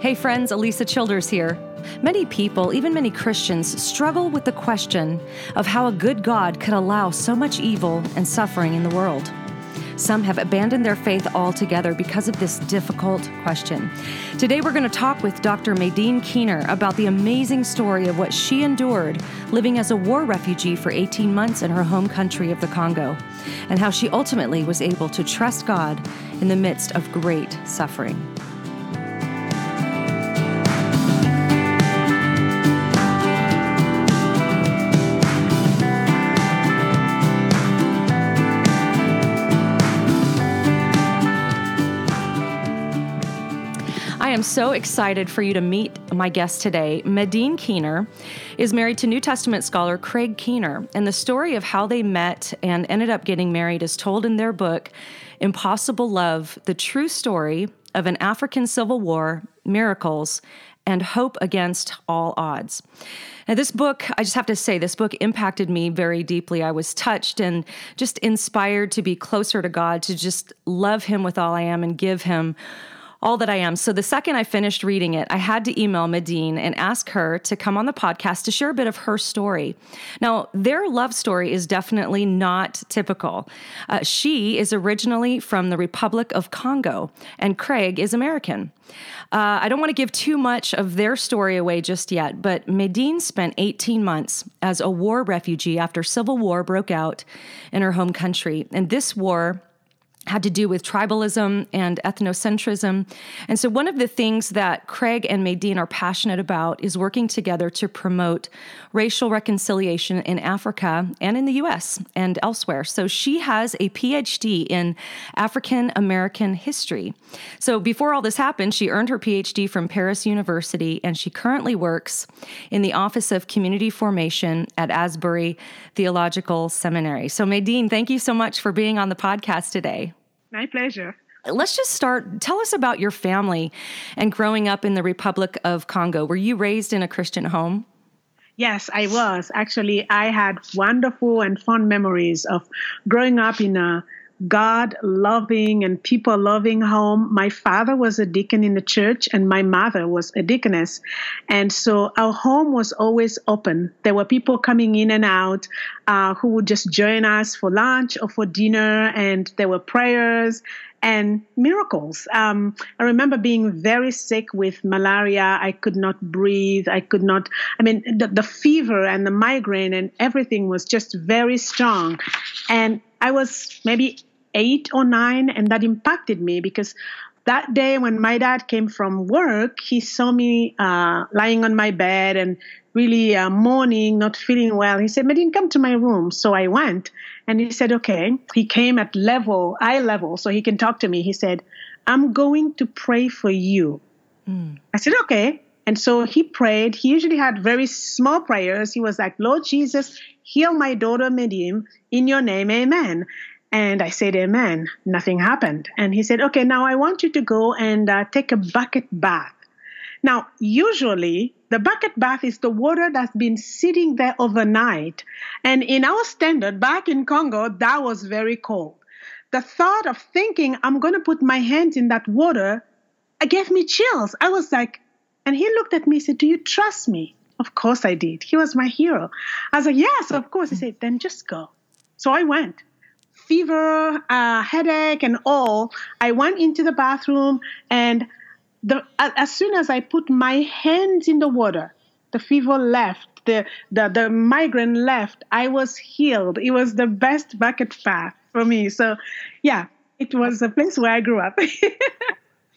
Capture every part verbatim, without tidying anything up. Hey friends, Alisa Childers here. Many people, even many Christians, struggle with the question of how a good God could allow so much evil and suffering in the world. Some have abandoned their faith altogether because of this difficult question. Today we're going to talk with Doctor Medine Keener about the amazing story of what she endured living as a war refugee for eighteen months in her home country of the Congo, and how she ultimately was able to trust God in the midst of great suffering. I am so excited for you to meet my guest today. Medine Keener is married to New Testament scholar Craig Keener, and the story of how they met and ended up getting married is told in their book, Impossible Love, the true story of an African civil war, miracles, and hope against all odds. Now, this book, I just have to say, this book impacted me very deeply. I was touched and just inspired to be closer to God, to just love Him with all I am and give Him all that I am. So the second I finished reading it, I had to email Medine and ask her to come on the podcast to share a bit of her story. Now, their love story is definitely not typical. Uh, she is originally from the Republic of Congo, and Craig is American. Uh, I don't want to give too much of their story away just yet, but Medine spent eighteen months as a war refugee after civil war broke out in her home country. And this war had to do with tribalism and ethnocentrism. And so one of the things that Craig and Medine are passionate about is working together to promote racial reconciliation in Africa and in the U S and elsewhere. So she has a P H D in African American history. So before all this happened, she earned her P H D from Paris University, and she currently works in the Office of Community Formation at Asbury Theological Seminary. So Medine, thank you so much for being on the podcast today. My pleasure. Let's just start. Tell us about your family and growing up in the Republic of Congo. Were you raised in a Christian home? Yes, I was. Actually, I had wonderful and fond memories of growing up in a God-loving and people-loving home. My father was a deacon in the church, and my mother was a deaconess. And so our home was always open. There were people coming in and out uh, who would just join us for lunch or for dinner, and there were prayers and miracles. Um, I remember being very sick with malaria. I could not breathe. I could not, I mean, the, the fever and the migraine and everything was just very strong. And I was maybe eight or nine, and that impacted me because that day when my dad came from work, he saw me uh, lying on my bed and really uh, mourning, not feeling well. He said, Medine, come to my room. So I went, and he said, okay. He came at level, eye level, so he can talk to me. He said, I'm going to pray for you. Mm. I said, okay. And so he prayed. He usually had very small prayers. He was like, Lord Jesus, heal my daughter Medine, in your name, amen. And I said, amen. Nothing happened. And he said, okay, now I want you to go and uh, take a bucket bath. Now, usually the bucket bath is the water that's been sitting there overnight. And in our standard back in Congo, that was very cold. The thought of thinking I'm going to put my hands in that water, it gave me chills. I was like, and he looked at me and said, do you trust me? Of course I did. He was my hero. I was like, yes, of course. He said, then just go. So I went. Fever, uh, headache, and all. I went into the bathroom, and the, as soon as I put my hands in the water, the fever left, the, the, the migraine left. I was healed. It was the best bucket bath for me. So, yeah, it was a place where I grew up.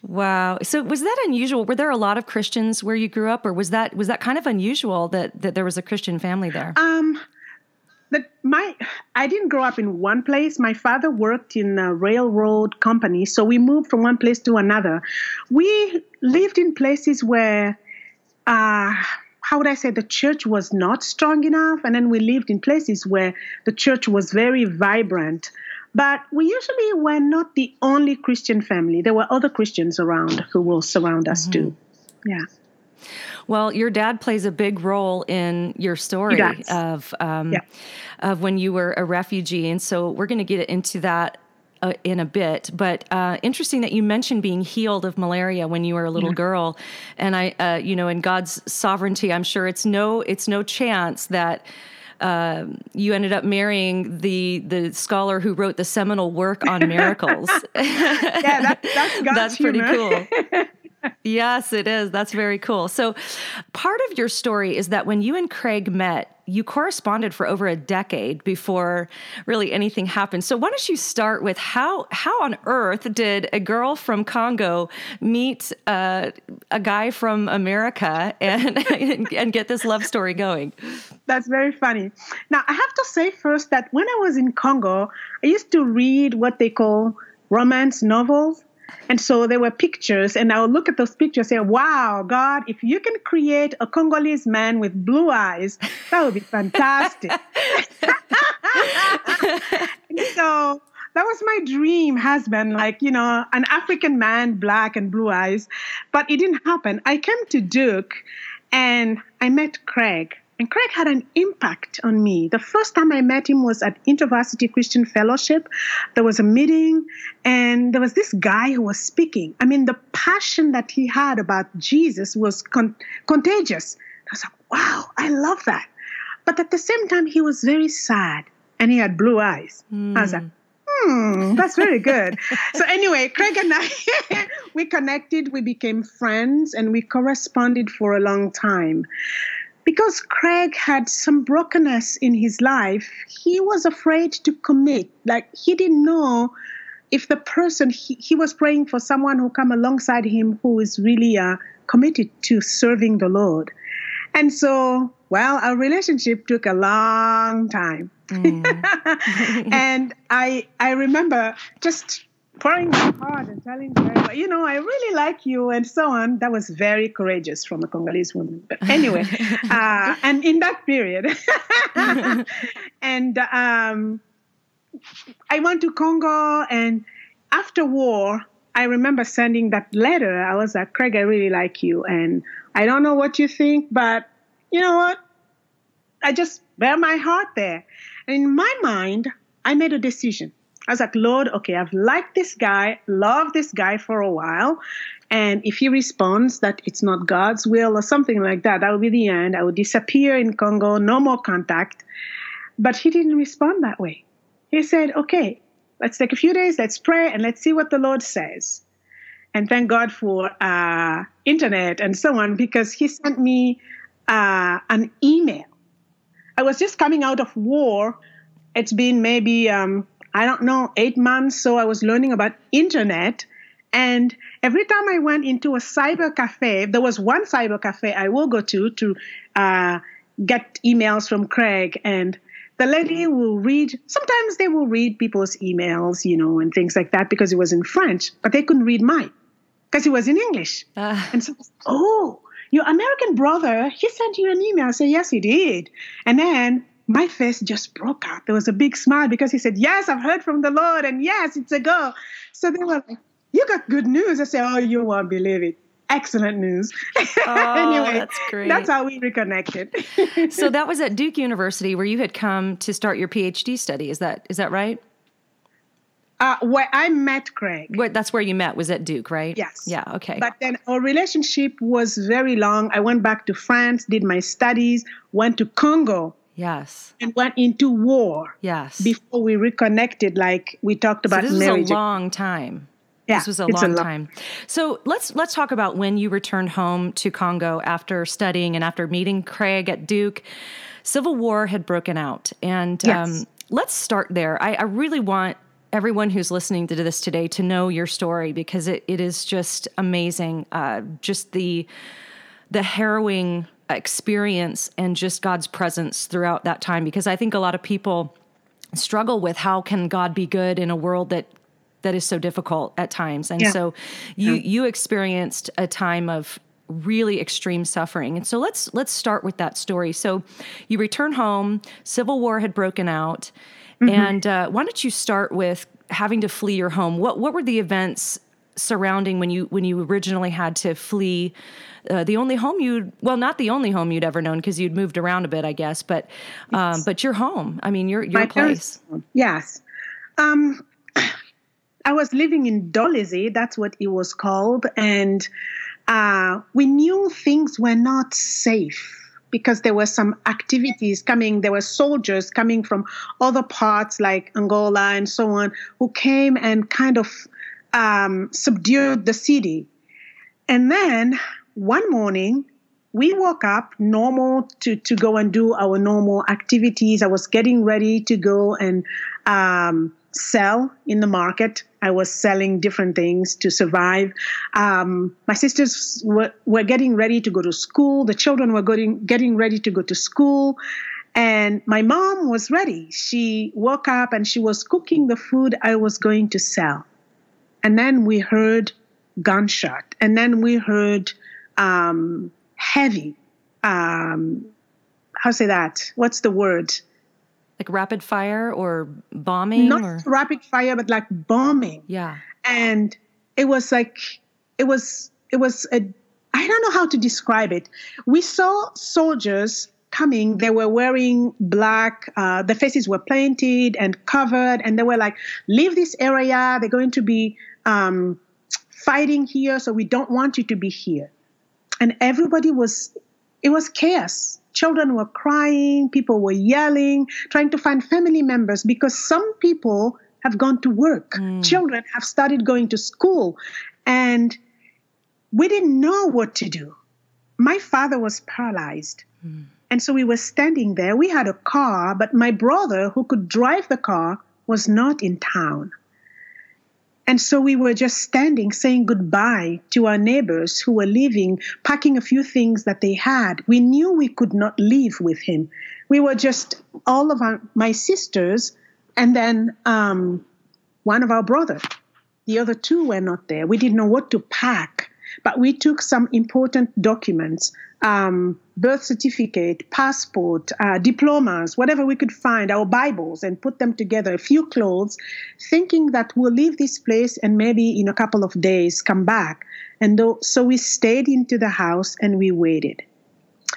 Wow. So was that unusual? Were there a lot of Christians where you grew up, or was that was that kind of unusual that, that there was a Christian family there? Um. that my I didn't grow up in one place. My father worked in a railroad company, so we moved from one place to another. We lived in places where, uh, how would I say, the church was not strong enough, and then we lived in places where the church was very vibrant. But we usually were not the only Christian family. There were other Christians around who will surround us mm-hmm. too. Yeah. Well, your dad plays a big role in your story of um, yeah. of when you were a refugee, and so we're going to get into that uh, in a bit. But uh, interesting that you mentioned being healed of malaria when you were a little yeah. girl, and I, uh, you know, in God's sovereignty, I'm sure it's no it's no chance that. Uh, you ended up marrying the the scholar who wrote the seminal work on miracles. yeah, that, that's God's That's pretty humor. Cool. Yes, it is. That's very cool. So part of your story is that when you and Craig met, you corresponded for over a decade before really anything happened. So why don't you start with how how on earth did a girl from Congo meet uh, a guy from America and, and and get this love story going? That's very funny. Now, I have to say first that when I was in Congo, I used to read what they call romance novels. And so there were pictures, and I would look at those pictures and say, wow, God, if you can create a Congolese man with blue eyes, that would be fantastic. So that was my dream husband, like, you know, an African man, black and blue eyes. But it didn't happen. I came to Duke, and I met Craig. And Craig had an impact on me. The first time I met him was at InterVarsity Christian Fellowship. There was a meeting, and there was this guy who was speaking. I mean, the passion that he had about Jesus was con- contagious. I was like, wow, I love that. But at the same time, he was very sad, and he had blue eyes. Mm. I was like, hmm, that's very good. So anyway, Craig and I, we connected, we became friends, and we corresponded for a long time. Because Craig had some brokenness in his life, he was afraid to commit. Like, he didn't know if the person, he, he was praying for someone who come alongside him who is really uh, committed to serving the Lord. And so, well, our relationship took a long time. Mm. And I I remember just pouring my heart and telling her, you know, I really like you and so on. That was very courageous from a Congolese woman. But anyway, uh, and in that period, and um, I went to Congo, and after war, I remember sending that letter. I was like, Craig, I really like you, and I don't know what you think, but you know what? I just bare my heart there. And in my mind, I made a decision. I was like, Lord, okay, I've liked this guy, loved this guy for a while, and if he responds that it's not God's will or something like that, that will be the end. I will disappear in Congo, no more contact. But he didn't respond that way. He said, okay, let's take a few days, let's pray, and let's see what the Lord says. And thank God for uh, internet and so on, because he sent me uh, an email. I was just coming out of war. It's been maybe... Um, I don't know, eight months, so I was learning about internet. And every time I went into a cyber cafe, there was one cyber cafe I will go to to uh, get emails from Craig. And the lady will read, sometimes they will read people's emails, you know, and things like that, because it was in French, but they couldn't read mine because it was in English. Uh. And so, oh, your American brother, he sent you an email. I said, yes, he did. And then... my face just broke out. There was a big smile because he said, yes, I've heard from the Lord, and yes, it's a go. So they were like, you got good news. I said, oh, you won't believe it. Excellent news. Oh, anyway, that's great. That's how we reconnected. So that was at Duke University where you had come to start your PhD study. Is that is that right? Uh, where I met Craig. Where, that's where you met, was at Duke, right? Yes. Yeah, okay. But then our relationship was very long. I went back to France, did my studies, went to Congo. Yes. And went into war. Yes. Before we reconnected, like we talked about marriage. So this marriage. was a long time. Yeah, this was a long, a long time. So let's let's talk about when you returned home to Congo after studying and after meeting Craig at Duke. Civil war had broken out. And yes. um, let's start there. I, I really want everyone who's listening to this today to know your story, because it, it is just amazing. Uh, just the the harrowing experience and just God's presence throughout that time, because I think a lot of people struggle with how can God be good in a world that that is so difficult at times. And yeah. so you yeah. you experienced a time of really extreme suffering. And so let's let's start with that story. So you return home, civil war had broken out, mm-hmm. and uh, why don't you start with having to flee your home? What what were the events surrounding when you when you originally had to flee uh, the only home you'd, well, not the only home you'd ever known, because you'd moved around a bit, I guess, but um, yes. but your home, I mean, your your My place. Parents, yes. Um, I was living in Dolezi, that's what it was called, and uh, we knew things were not safe because there were some activities coming. There were soldiers coming from other parts like Angola and so on who came and kind of um, subdued the city. And then one morning, we woke up normal to, to go and do our normal activities. I was getting ready to go and um, sell in the market. I was selling different things to survive. Um, my sisters were, were getting ready to go to school. The children were getting, getting ready to go to school. And my mom was ready. She woke up and she was cooking the food I was going to sell. And then we heard gunshot. And then we heard um, heavy, um, how say that? What's the word? Like rapid fire or bombing? Not or? rapid fire, but like bombing. Yeah. And it was like, it was, it was, a, I don't know how to describe it. We saw soldiers coming. They were wearing black, uh, the faces were painted and covered. And they were like, leave this area. They're going to be um, fighting here. So we don't want you to be here. And everybody was, it was chaos. Children were crying, people were yelling, trying to find family members because some people have gone to work. Mm. Children have started going to school, and we didn't know what to do. My father was paralyzed, mm. and so we were standing there. We had a car, but my brother, who could drive the car, was not in town. And so we were just standing, saying goodbye to our neighbors who were leaving, packing a few things that they had. We knew we could not leave with him. We were just all of our, my sisters, and then um, one of our brothers. The other two were not there. We didn't know what to pack, but we took some important documents, um, birth certificate, passport, uh, diplomas, whatever we could find, our Bibles, and put them together, a few clothes, thinking that we'll leave this place and maybe in a couple of days come back. And th- so we stayed into the house and we waited.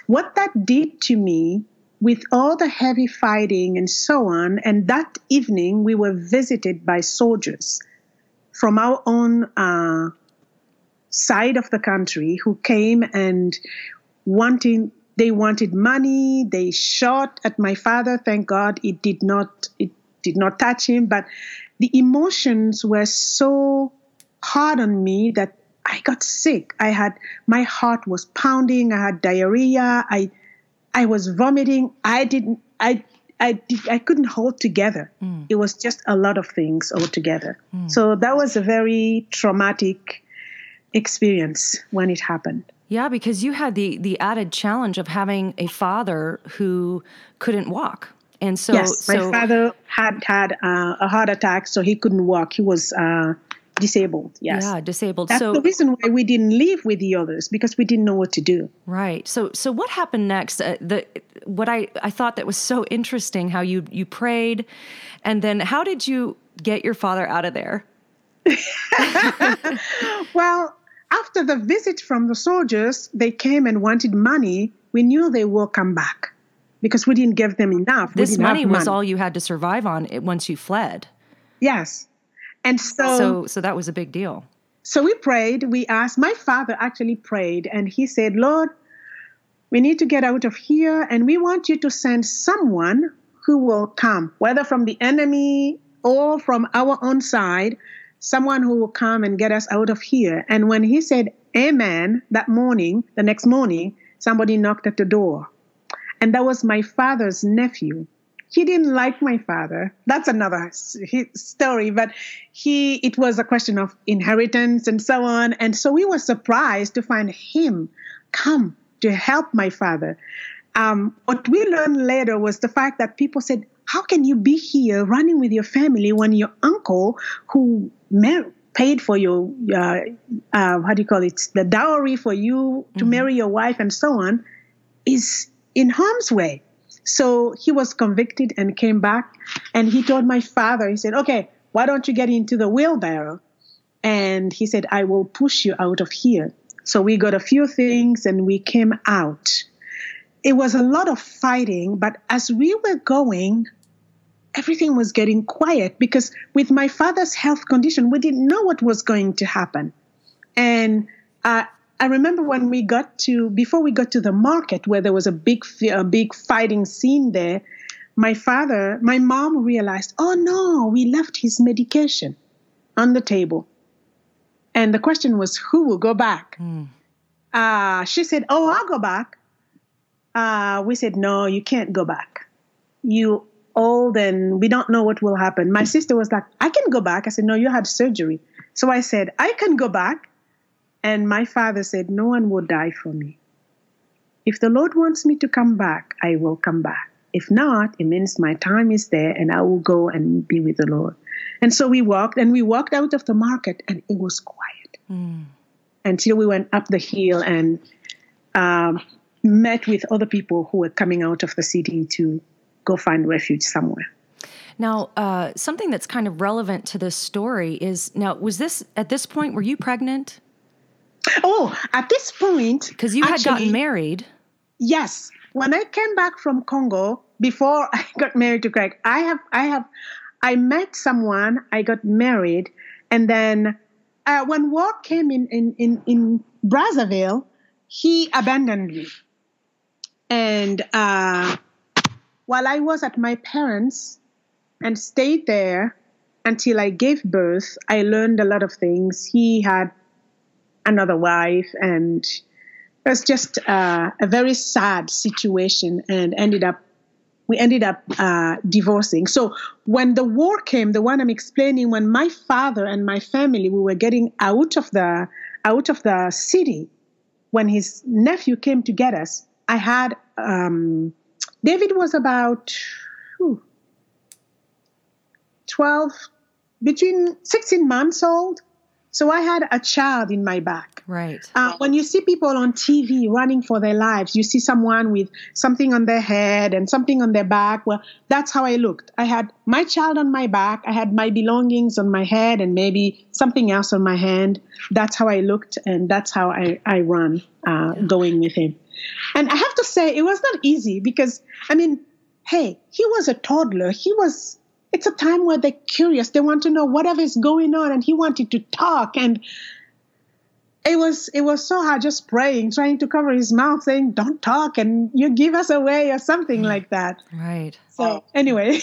What that did to me, with all the heavy fighting and so on, and that evening we were visited by soldiers from our own uh side of the country who came and wanting they wanted money. They shot at my father. Thank God it did not it did not touch him, but the emotions were so hard on me that I got sick. I had my heart was pounding. I had diarrhea. I I was vomiting. I didn't I I did, I couldn't hold together. Mm. It was just a lot of things altogether. Mm. So that was a very traumatic experience when it happened. Yeah, because you had the the added challenge of having a father who couldn't walk. And so, yes, my so, father had had uh, a heart attack, so he couldn't walk. He was uh, disabled. Yes, yeah, disabled. That's so, the reason why we didn't leave with the others, because we didn't know what to do. Right. So, so what happened next? Uh, the what I, I thought that was so interesting. How you you prayed, and then how did you get your father out of there? Well. After the visit from the soldiers, they came and wanted money. We knew they will come back because we didn't give them enough. This money was money. all you had to survive on once you fled. Yes. And so, so... So that was a big deal. So we prayed. We asked. My father actually prayed, and he said, Lord, we need to get out of here, and we want you to send someone who will come, whether from the enemy or from our own side, someone who will come and get us out of here. And when he said, amen, that morning, the next morning, somebody knocked at the door. And that was my father's nephew. He didn't like my father. That's another story, but he, it was a question of inheritance and so on. And so we were surprised to find him come to help my father. Um, what we learned later was the fact that people said, how can you be here running with your family when your uncle, who married, paid for your, uh, uh, how do you call it, the dowry for you to mm-hmm. marry your wife and so on, is in harm's way. So he was convicted and came back, and he told my father, he said, okay, why don't you get into the wheelbarrow? And he said, I will push you out of here. So we got a few things and we came out. It was a lot of fighting, but as we were going, everything was getting quiet because with my father's health condition, we didn't know what was going to happen. And uh, I remember when we got to, before we got to the market where there was a big, a big fighting scene there, my father, my mom realized, oh no, we left his medication on the table. And the question was, who will go back? Mm. Uh, she said, oh, I'll go back. Uh, we said, no, you can't go back. You old and we don't know what will happen. My sister was like, I can go back. I said, no, you had surgery. So I said, I can go back. And my father said, no one will die for me. If the Lord wants me to come back, I will come back. If not, it means my time is there and I will go and be with the Lord. And so we walked and we walked out of the market and it was quiet mm. until we went up the hill and um, met with other people who were coming out of the city to go find refuge somewhere. Now, uh, something that's kind of relevant to this story is, now, was this, at this point, were you pregnant? Oh, at this point. Because you actually, had gotten married. Yes. When I came back from Congo, before I got married to Craig, I have, I have, I met someone, I got married, and then uh, when war came in, in, in, in Brazzaville, he abandoned me. And, uh, while I was at my parents' and stayed there until I gave birth, I learned a lot of things. He had another wife, and it was just uh, a very sad situation. And ended up, we ended up uh, divorcing. So when the war came, the one I'm explaining, when my father and my family we were getting out of the out of the city, when his nephew came to get us, I had. Um, David was about whew, twelve, between sixteen months old. So I had a child in my back. Right. Uh, when you see people on T V running for their lives, you see someone with something on their head and something on their back. Well, that's how I looked. I had my child on my back. I had my belongings on my head and maybe something else on my hand. That's how I looked. And that's how I, I ran uh, going with him. And I have to say, it was not easy because, I mean, hey, he was a toddler. He was, it's a time where they're curious. They want to know whatever is going on. And he wanted to talk. And it was, it was so hard just praying, trying to cover his mouth, saying, don't talk and you give us away or something like that. Right. So anyway.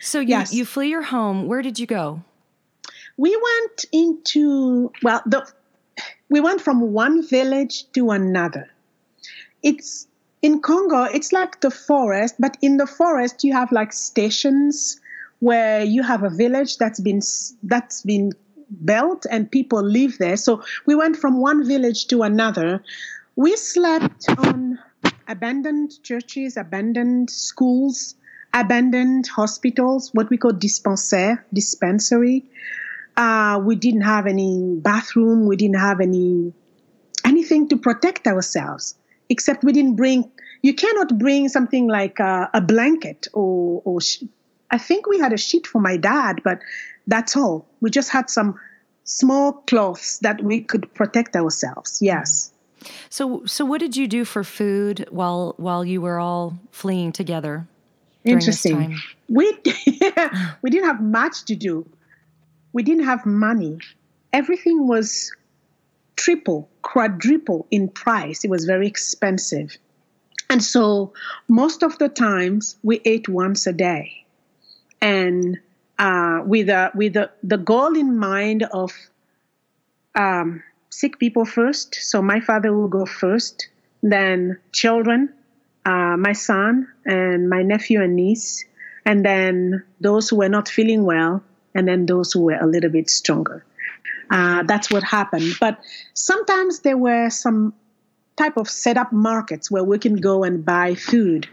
So you, yes. you flee your home. Where did you go? We went into, well, the, we went from one village to another. It's in Congo, it's like the forest, but in the forest you have like stations where you have a village that's been that's been built and people live there. So we went from one village to another. We slept on abandoned churches, abandoned schools, abandoned hospitals, what we call dispensaire, dispensary. Uh, we didn't have any bathroom. We didn't have any anything to protect ourselves. Except we didn't bring, you cannot bring something like uh, a blanket or, or sh- I think we had a sheet for my dad, but that's all. We just had some small cloths that we could protect ourselves. Yes. So, so what did you do for food while while you were all fleeing together? Interesting. We yeah, we didn't have much to do. We didn't have money. Everything was triple, quadruple in price. It was very expensive. And so most of the times we ate once a day. And uh, with, a, with a, the goal in mind of um, sick people first. So my father will go first, then children, uh, my son and my nephew and niece, and then those who were not feeling well, and then those who were a little bit stronger. Uh, that's what happened. But sometimes there were some type of set up markets where we can go and buy food.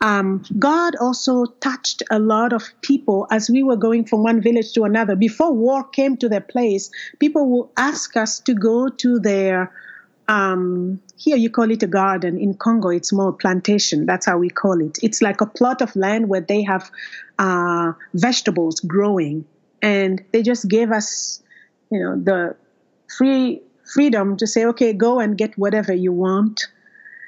Um, God also touched a lot of people as we were going from one village to another. Before war came to their place, people will ask us to go to their, um, here you call it a garden. In Congo, it's more plantation. That's how we call it. It's like a plot of land where they have uh, vegetables growing. And they just gave us, you know, the free freedom to say, okay, go and get whatever you want.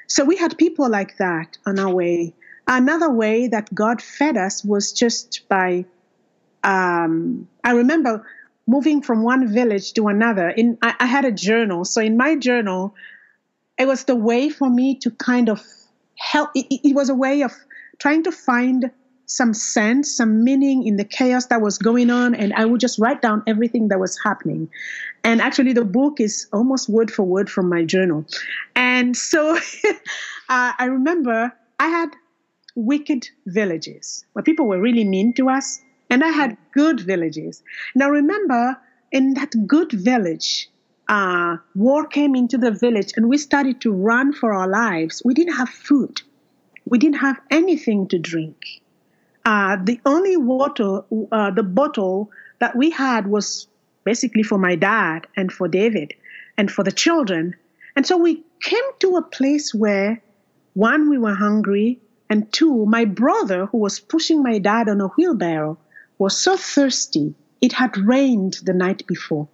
So we had people like that on our way. Another way that God fed us was just by, um, I remember moving from one village to another. In I, I had a journal. So in my journal, it was the way for me to kind of help. It, it was a way of trying to find some sense, some meaning in the chaos that was going on. And I would just write down everything that was happening. And actually the book is almost word for word from my journal. And so uh, I remember I had wicked villages where people were really mean to us. And I had good villages. Now remember in that good village, uh, war came into the village and we started to run for our lives. We didn't have food. We didn't have anything to drink. Uh, the only water, uh, the bottle that we had was basically for my dad and for David and for the children. And so we came to a place where, one, we were hungry, and two, my brother, who was pushing my dad on a wheelbarrow, was so thirsty. It had rained the night before.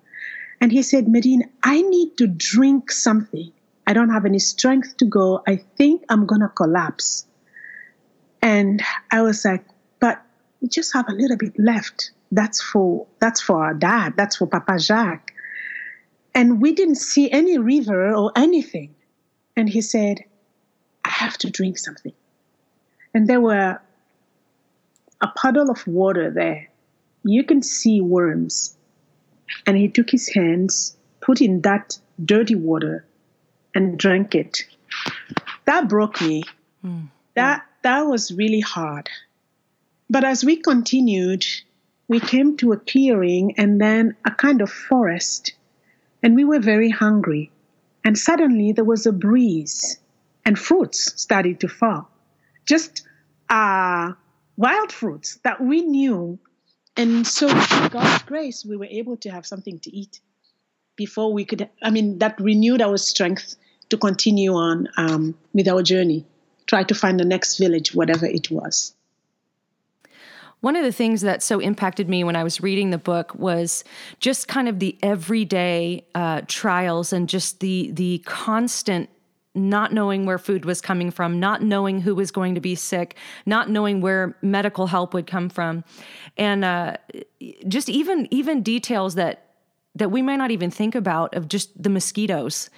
And he said, Medine, I need to drink something. I don't have any strength to go. I think I'm going to collapse. And I was like, we just have a little bit left. That's for that's for our dad. That's for Papa Jacques. And we didn't see any river or anything. And he said, I have to drink something. And there were a puddle of water there. You can see worms. And he took his hands, put in that dirty water, and drank it. That broke me. Mm. That that was really hard. But as we continued, we came to a clearing and then a kind of forest, and we were very hungry. And suddenly there was a breeze, and fruits started to fall, just uh, wild fruits that we knew. And so with God's grace, we were able to have something to eat before we could, I mean, that renewed our strength to continue on um, with our journey, try to find the next village, whatever it was. One of the things that so impacted me when I was reading the book was just kind of the everyday uh, trials and just the the constant not knowing where food was coming from, not knowing who was going to be sick, not knowing where medical help would come from, and uh, just even even details that that we might not even think about, of just the mosquitoes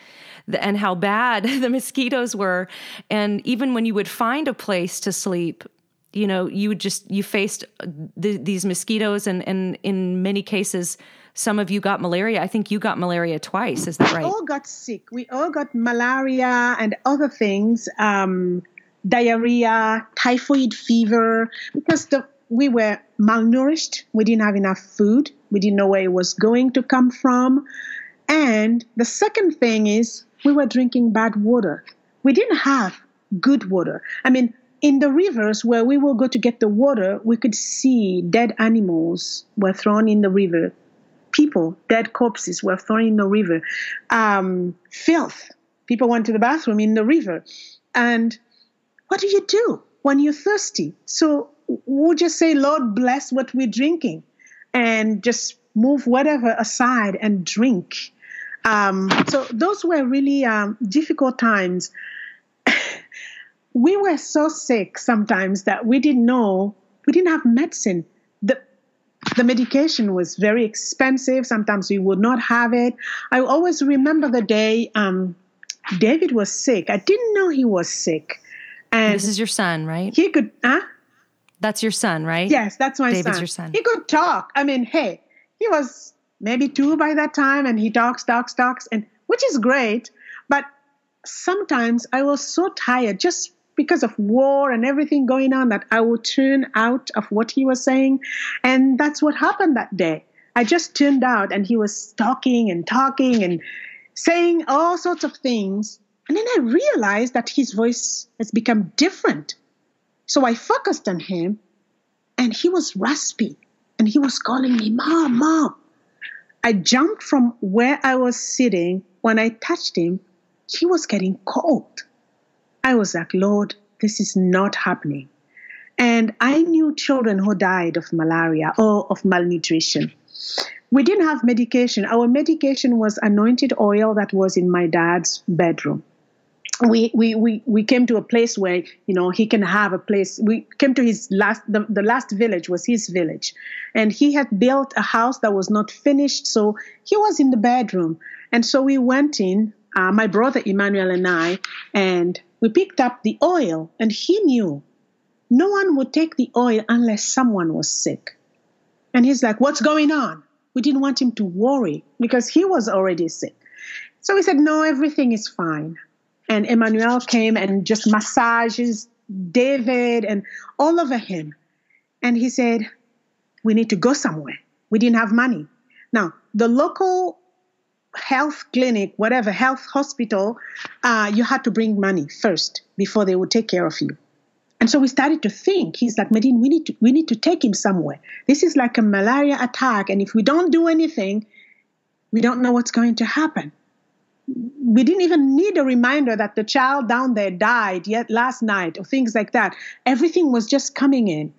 and how bad the mosquitoes were, and even when you would find a place to sleep. You know, you would just, you faced the, these mosquitoes, and, and in many cases, some of you got malaria. I think you got malaria twice. Is that right? We all got sick. We all got malaria and other things, um, diarrhea, typhoid fever, because the, we were malnourished. We didn't have enough food. We didn't know where it was going to come from. And the second thing is we were drinking bad water. We didn't have good water. I mean, in the rivers where we will go to get the water, we could see dead animals were thrown in the river. People, dead corpses were thrown in the river. Um, filth. People went to the bathroom in the river. And what do you do when you're thirsty? So we'll just say, Lord, bless what we're drinking, and just move whatever aside and drink. Um, so those were really um, difficult times. We were so sick sometimes that we didn't know, we didn't have medicine. The the medication was very expensive. Sometimes we would not have it. I always remember the day um, David was sick. I didn't know he was sick. And this is your son, right? He could, huh? That's your son, right? Yes, that's my David's son. David's your son. He could talk. I mean, hey, he was maybe two by that time, and he talks, talks, talks, and which is great. But sometimes I was so tired, just because of war and everything going on, that I would tune out of what he was saying. And that's what happened that day. I just tuned out, and he was talking and talking and saying all sorts of things And then I realized that his voice has become different. So I focused on him, and he was raspy, and he was calling me, Mom, Mom. I jumped from where I was sitting. When I touched him, he was getting cold. I was like, Lord, this is not happening. And I knew children who died of malaria or of malnutrition. We didn't have medication. Our medication was anointed oil that was in my dad's bedroom. We we we we came to a place where, you know, he can have a place. We came to his last, the, the last village was his village. And he had built a house that was not finished. So he was in the bedroom. And so we went in, uh, my brother Emmanuel and I, and we picked up the oil. And he knew no one would take the oil unless someone was sick. And he's like, what's going on? We didn't want him to worry because he was already sick. So we said, no, everything is fine. And Emmanuel came and just massages David and all over him. And he said, we need to go somewhere. We didn't have money. Now, the local health clinic, whatever, health hospital, uh, you had to bring money first before they would take care of you. And so we started to think, he's like, Medine, we need to, we need to take him somewhere. This is like a malaria attack. And if we don't do anything, we don't know what's going to happen. We didn't even need a reminder that the child down there died yet last night or things like that. Everything was just coming in.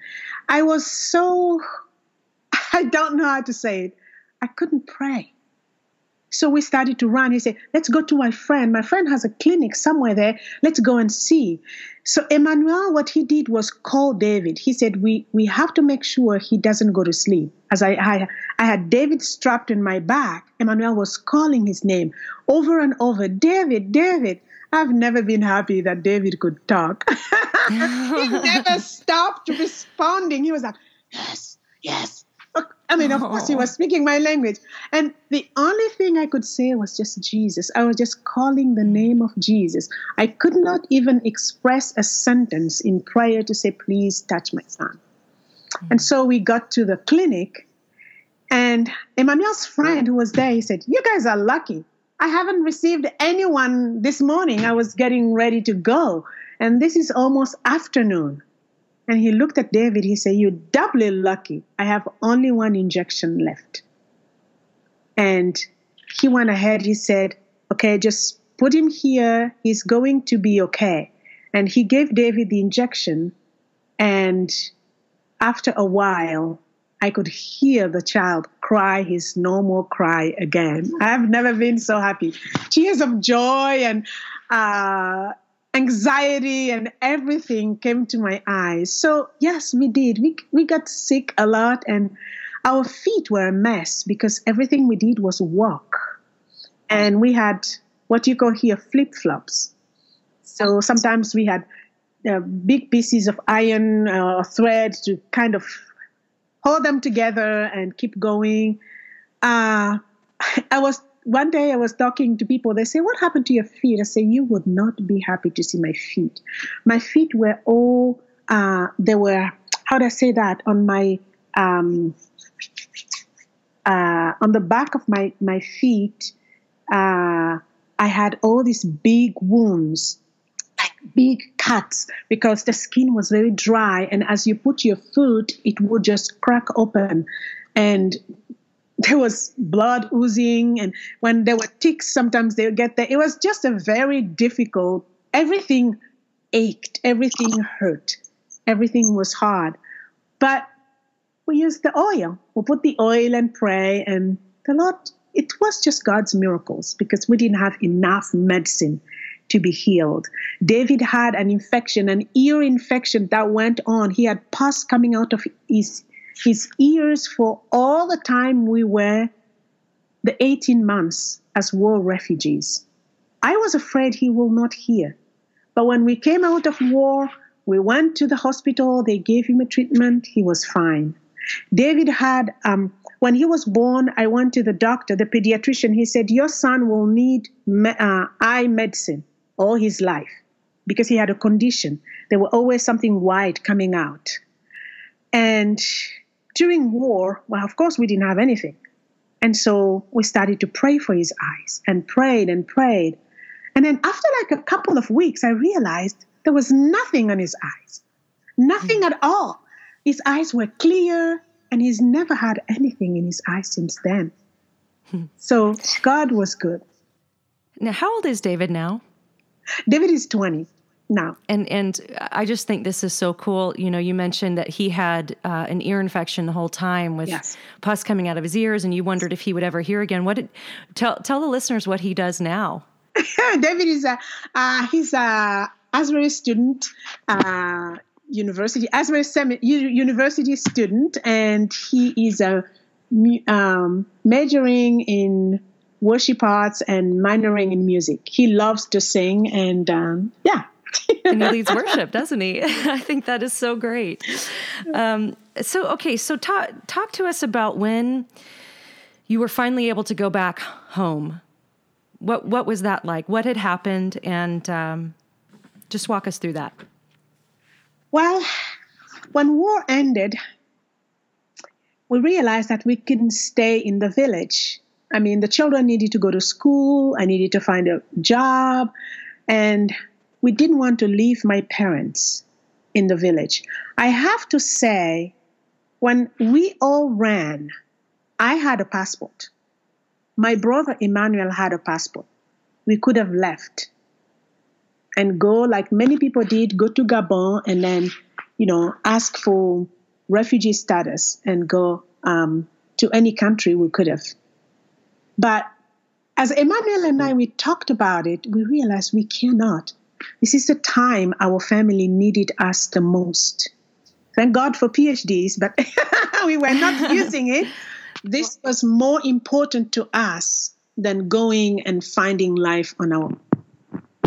I was so, I don't know how to say it. I couldn't pray. So we started to run. He said, let's go to my friend. My friend has a clinic somewhere there. Let's go and see. So Emmanuel, what he did was call David. He said, we we have to make sure he doesn't go to sleep. As I, I, I had David strapped in my back, Emmanuel was calling his name over and over. David, David. I've never been happy that David could talk. He never stopped responding. He was like, yes, yes. I mean, of oh. course, he was speaking my language. And the only thing I could say was just Jesus. I was just calling the name of Jesus. I could not even express a sentence in prayer to say, please touch my son. Mm-hmm. And so we got to the clinic. And Emmanuel's friend who was there, he said, you guys are lucky. I haven't received anyone this morning. I was getting ready to go. And this is almost afternoon. And he looked at David, he said, you're doubly lucky. I have only one injection left. And he went ahead, he said, okay, just put him here. He's going to be okay. And he gave David the injection. And after a while, I could hear the child cry his normal cry again. I've never been so happy. Tears of joy and uh anxiety and everything came to my eyes. So yes, we did. We we got sick a lot and our feet were a mess because everything we did was walk. And we had what you call here flip-flops. So sometimes we had uh, big pieces of iron or uh, thread to kind of hold them together and keep going. Uh, I was One day I was talking to people, they say, what happened to your feet? I say, you would not be happy to see my feet. My feet were all, uh, they were, how do I say that, on my, um, uh, on the back of my, my feet, uh, I had all these big wounds, like big cuts, because the skin was very dry. And as you put your foot, it would just crack open. And there was blood oozing, and when there were ticks, sometimes they would get there. It was just a very difficult, everything ached, everything hurt, everything was hard. But we used the oil. We put the oil and pray, and the Lord, it was just God's miracles because we didn't have enough medicine to be healed. David had an infection, an ear infection that went on. He had pus coming out of his his ears for all the time we were the eighteen months as war refugees. I was afraid he will not hear. But when we came out of war, we went to the hospital, they gave him a treatment, he was fine. David had, um, when he was born, I went to the doctor, the pediatrician, he said, your son will need me- uh, eye medicine all his life because he had a condition. There were always something white coming out. And during war, well, of course, we didn't have anything. And so we started to pray for his eyes and prayed and prayed. And then after like a couple of weeks, I realized there was nothing on his eyes, nothing mm. at all. His eyes were clear, and he's never had anything in his eyes since then. Mm. So God was good. Now, how old is David now? David is twenty now. And and I just think this is so cool. You know, you mentioned that he had uh, an ear infection the whole time with yes. pus coming out of his ears, and you wondered if he would ever hear again. What did, tell tell the listeners what he does now. David is a uh, he's a Asbury student, uh, university Asbury Sem- University student, and he is a um, majoring in worship arts and minoring in music. He loves to sing, and um, yeah. And he leads worship, doesn't he? I think that is so great. Um, so, okay, so talk talk to us about when you were finally able to go back home. What what was that like? What had happened? And um, just walk us through that. Well, when war ended, we realized that we couldn't stay in the village. I mean, the children needed to go to school. I needed to find a job. And we didn't want to leave my parents in the village. I have to say, when we all ran, I had a passport. My brother Emmanuel had a passport. We could have left and go, like many people did, go to Gabon and then, you know, ask for refugee status and go um, to any country we could have. But as Emmanuel and I, we talked about it, we realized we cannot. This is the time our family needed us the most. Thank God for P H Ds, but we were not using it. This was more important to us than going and finding life on our own.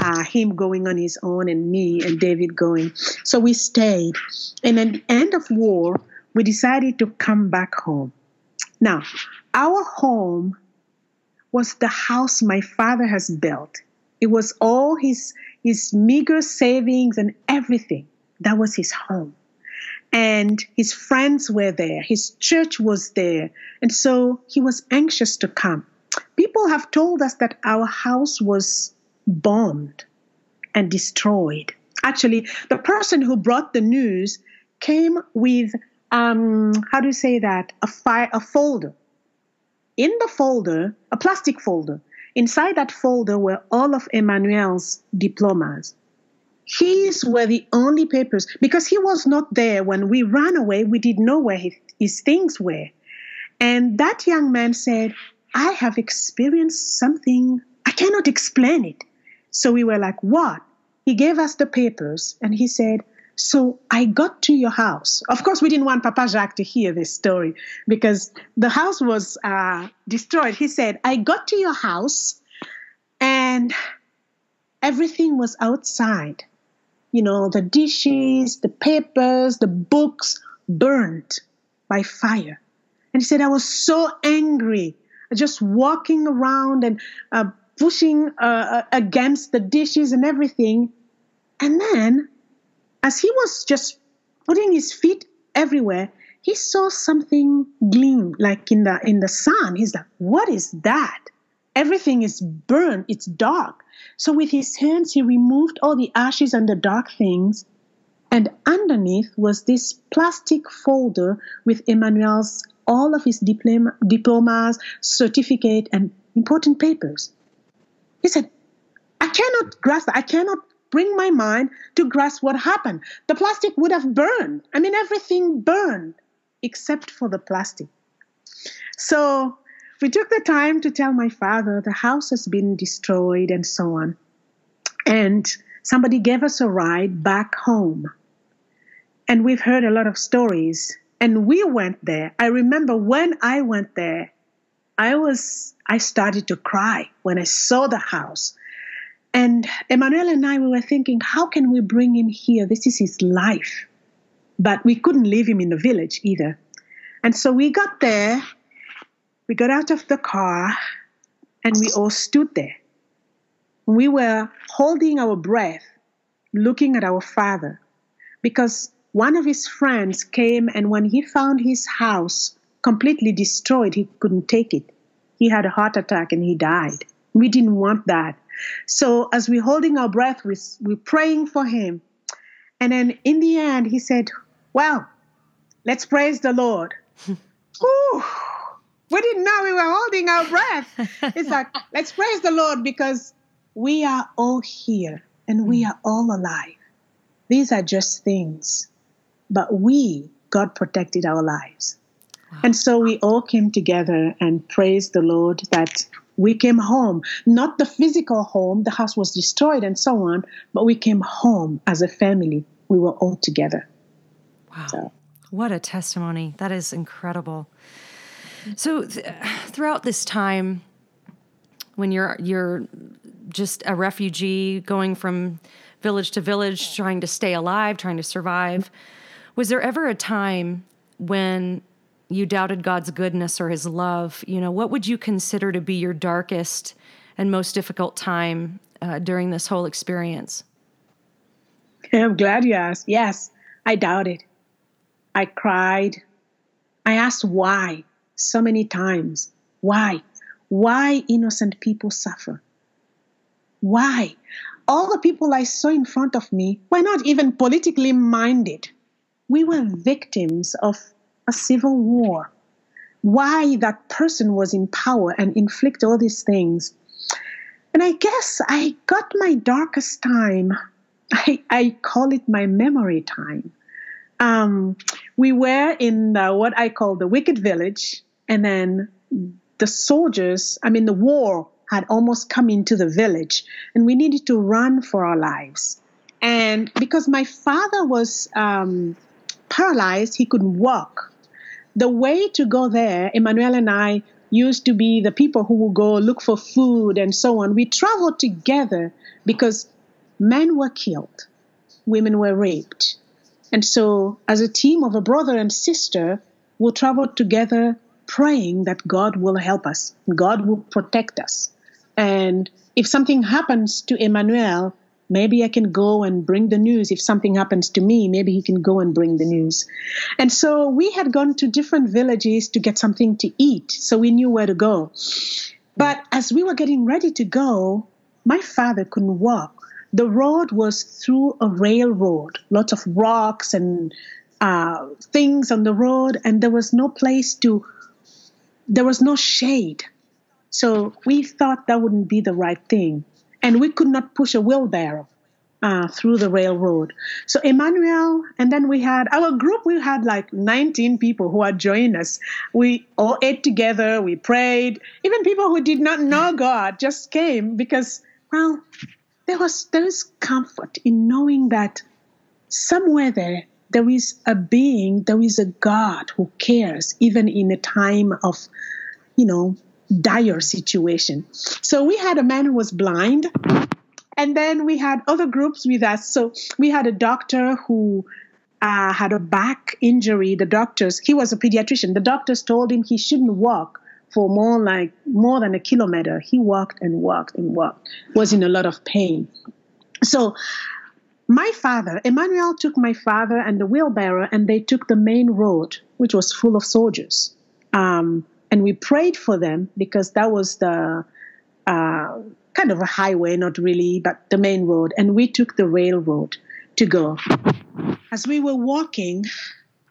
Uh, him going on his own and me and David going. So we stayed. And at the end of war, we decided to come back home. Now, our home was the house my father has built. It was all his, his meager savings and everything. That was his home. And his friends were there. His church was there. And so he was anxious to come. People have told us that our house was bombed and destroyed. Actually, the person who brought the news came with, um, how do you say that, a file, a folder. In the folder, a plastic folder, inside that folder were all of Emmanuel's diplomas. His were the only papers, because he was not there when we ran away. We didn't know where his, his things were. And that young man said, I have experienced something. I cannot explain it. So we were like, what? He gave us the papers and he said, so I got to your house. Of course, we didn't want Papa Jacques to hear this story because the house was uh, destroyed. He said, I got to your house and everything was outside. You know, the dishes, the papers, the books burned by fire. And he said, I was so angry, just walking around and uh, pushing uh, against the dishes and everything. And then, as he was just putting his feet everywhere, he saw something gleam, like in the in the sun. He's like, what is that? Everything is burned. It's dark. So with his hands, he removed all the ashes and the dark things. And underneath was this plastic folder with Emmanuel's, all of his diploma, diplomas, certificate, and important papers. He said, I cannot grasp that. I cannot bring my mind to grasp what happened. The plastic would have burned. I mean, everything burned except for the plastic. So we took the time to tell my father the house has been destroyed and so on. And somebody gave us a ride back home. And we've heard a lot of stories. And we went there. I remember when I went there, I was, I started to cry when I saw the house. And Emmanuel and I, we were thinking, how can we bring him here? This is his life. But we couldn't leave him in the village either. And so we got there, we got out of the car, and we all stood there. We were holding our breath, looking at our father, because one of his friends came, and when he found his house completely destroyed, he couldn't take it. He had a heart attack and he died. We didn't want that. So as we're holding our breath, we, we're praying for him. And then in the end, he said, well, let's praise the Lord. Ooh, we didn't know we were holding our breath. It's like, let's praise the Lord because we are all here and we are all alive. These are just things. But we, God protected our lives. Wow. And so we all came together and praised the Lord that we came home. Not the physical home, the house was destroyed and so on, but we came home as a family. We were all together. Wow. So. What a testimony. That is incredible. So th- throughout this time, when you're you're just a refugee going from village to village, trying to stay alive, trying to survive, was there ever a time when you doubted God's goodness or his love? You know, what would you consider to be your darkest and most difficult time uh, during this whole experience? I'm glad you asked. Yes, I doubted. I cried. I asked why so many times. Why? Why innocent people suffer? Why? All the people I saw in front of me were not even politically minded. We were victims of a civil war. Why that person was in power and inflict all these things. And I guess I got my darkest time. I, I call it my memory time. Um, we were in uh, what I call the Wicked Village, and then the soldiers, I mean, the war had almost come into the village, and we needed to run for our lives. And because my father was um, paralyzed, he couldn't walk. The way to go there, Emmanuel and I used to be the people who would go look for food and so on. We traveled together because men were killed, women were raped. And so as a team of a brother and sister, we'll travel together praying that God will help us. God will protect us. And if something happens to Emmanuel, maybe I can go and bring the news. If something happens to me, maybe he can go and bring the news. And so we had gone to different villages to get something to eat, so we knew where to go. But as we were getting ready to go, my father couldn't walk. The road was through a railroad, lots of rocks and uh, things on the road, and there was no place to, there was no shade. So we thought that wouldn't be the right thing. And we could not push a wheelbarrow uh, through the railroad. So Emmanuel, and then we had our group, we had like nineteen people who had joined us. We all ate together, we prayed. Even people who did not know God just came because, well, there was there is comfort in knowing that somewhere there, there is a being, there is a God who cares, even in a time of, you know, dire situation. So we had a man who was blind, and then we had other groups with us. So we had a doctor who uh, had a back injury. The doctors, he was a pediatrician. The doctors told him he shouldn't walk for more like more than a kilometer. He walked and walked and walked, was in a lot of pain. So my father, Emmanuel took my father and the wheelbarrow, and they took the main road, which was full of soldiers. Um, And we prayed for them because that was the uh, kind of a highway, not really, but the main road. And we took the railroad to go. As we were walking,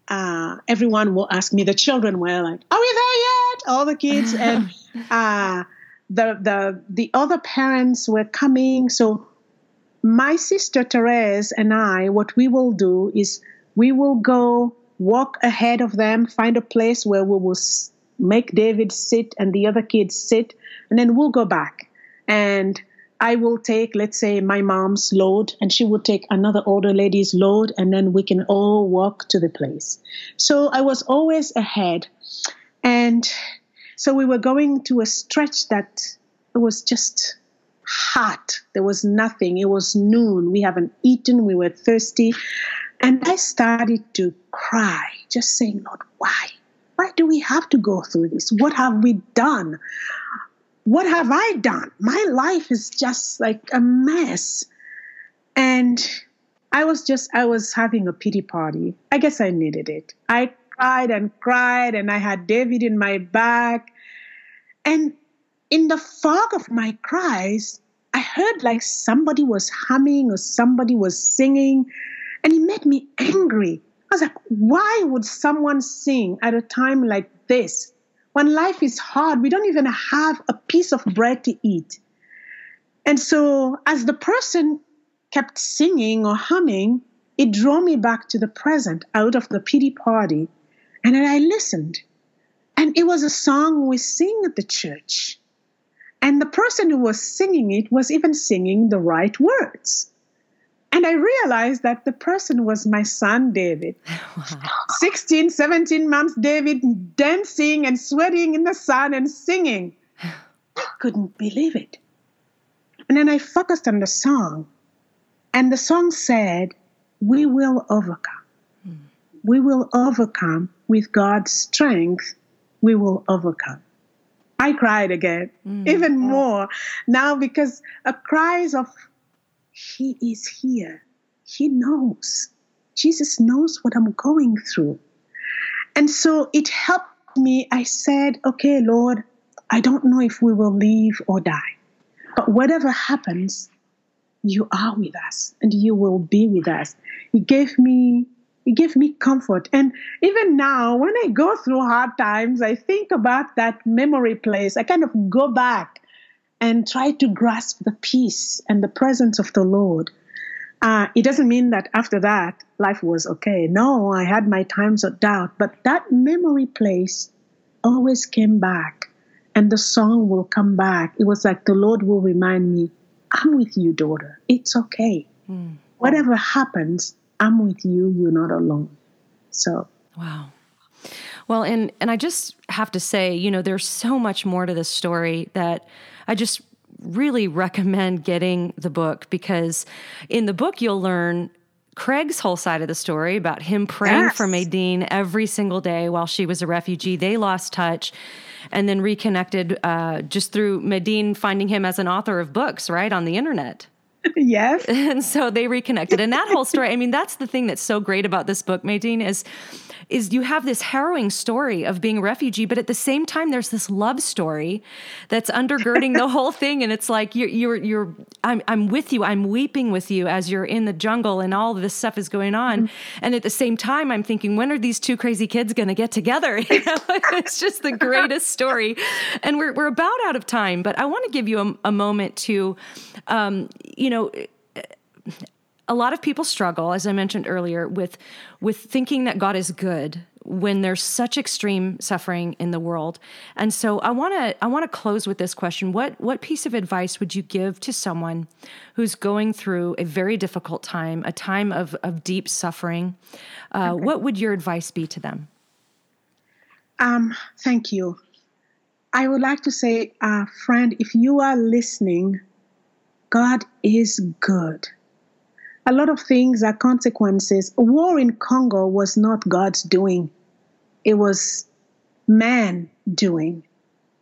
uh, everyone will ask me, the children were like, are we there yet? All the kids. And uh, the, the, the other parents were coming. So my sister Therese and I, what we will do is we will go walk ahead of them, find a place where we will stay. Make David sit and the other kids sit, and then we'll go back. And I will take, let's say, my mom's load, and she will take another older lady's load, and then we can all walk to the place. So I was always ahead. And so we were going to a stretch that it was just hot. There was nothing. It was noon. We haven't eaten. We were thirsty. And I started to cry, just saying, Lord, why? Why do we have to go through this? What have we done? What have I done? My life is just like a mess. And I was just, I was having a pity party. I guess I needed it. I cried and cried, and I had David in my back. And in the fog of my cries, I heard like somebody was humming or somebody was singing, and it made me angry. I was like, why would someone sing at a time like this? When life is hard, we don't even have a piece of bread to eat. And so as the person kept singing or humming, it drew me back to the present, out of the pity party. And then I listened. And it was a song we sing at the church. And the person who was singing it was even singing the right words. And I realized that the person was my son, David. Wow. sixteen, seventeen months, David dancing and sweating in the sun and singing. I couldn't believe it. And then I focused on the song. And the song said, we will overcome. Mm. We will overcome with God's strength. We will overcome. I cried again, mm. even yeah. more now, because a cries of, he is here. He knows. Jesus knows what I'm going through. And so it helped me. I said, okay, Lord, I don't know if we will live or die, but whatever happens, you are with us and you will be with us. It gave me, it gave me comfort. And even now, when I go through hard times, I think about that memory place. I kind of go back and try to grasp the peace and the presence of the Lord. Uh, it doesn't mean that after that, life was okay. No, I had my times of doubt, but that memory place always came back, and the song will come back. It was like the Lord will remind me, I'm with you, daughter. It's okay. Mm. Whatever happens, I'm with you. You're not alone. So, wow. Well, and, and I just have to say, you know, there's so much more to this story that I just really recommend getting the book, because in the book you'll learn Craig's whole side of the story about him praying yes. for Medine every single day while she was a refugee. They lost touch and then reconnected uh, just through Medine finding him as an author of books, right, on the internet. Yes. And so they reconnected. And that whole story, I mean, that's the thing that's so great about this book, Medine, is is you have this harrowing story of being a refugee, but at the same time, there's this love story that's undergirding the whole thing. And it's like, you're, you're, you're, I'm, I'm with you. I'm weeping with you as you're in the jungle and all this stuff is going on. Mm-hmm. And at the same time, I'm thinking, when are these two crazy kids going to get together? You know? It's just the greatest story. And we're, we're about out of time, but I want to give you a, a moment to, um, you know, a lot of people struggle, as I mentioned earlier, with with thinking that God is good when there's such extreme suffering in the world. And so I want to I want to close with this question. What what piece of advice would you give to someone who's going through a very difficult time, a time of, of deep suffering? Uh, okay. What would your advice be to them? Um, thank you. I would like to say, uh, friend, if you are listening, God is good. A lot of things are consequences. War in Congo was not God's doing. It was man doing.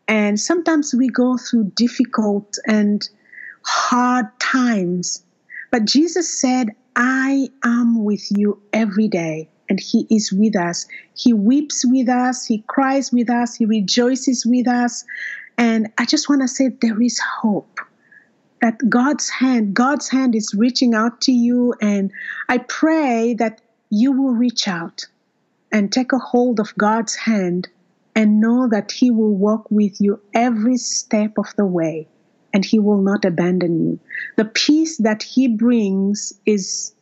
And sometimes we go through difficult and hard times. But Jesus said, I am with you every day. And he is with us. He weeps with us. He cries with us. He rejoices with us. And I just want to say there is hope. That God's hand, God's hand is reaching out to you, and I pray that you will reach out and take a hold of God's hand and know that he will walk with you every step of the way, and he will not abandon you. The peace that he brings is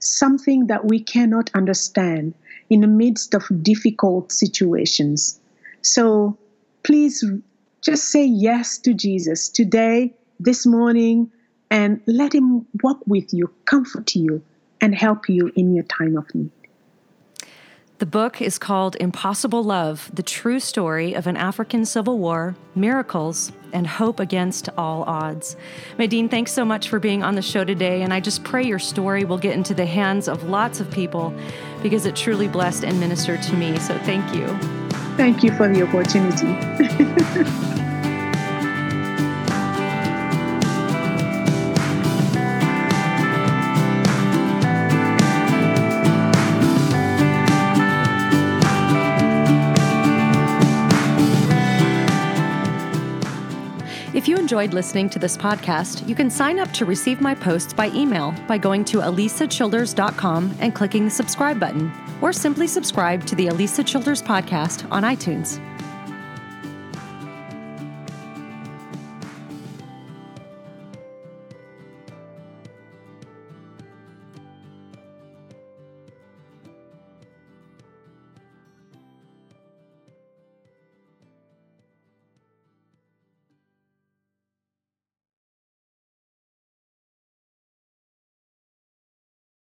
something that we cannot understand in the midst of difficult situations. So please just say yes to Jesus today, this morning, and let him walk with you, comfort you, and help you in your time of need. The book is called Impossible Love, The True Story of an African Civil War, Miracles, and Hope Against All Odds. Medine, thanks so much for being on the show today, and I just pray your story will get into the hands of lots of people, because it truly blessed and ministered to me, so thank you. Thank you for the opportunity. enjoyed listening to this podcast, you can sign up to receive my posts by email by going to alisa childers dot com and clicking the subscribe button, or simply subscribe to the Alisa Childers podcast on iTunes.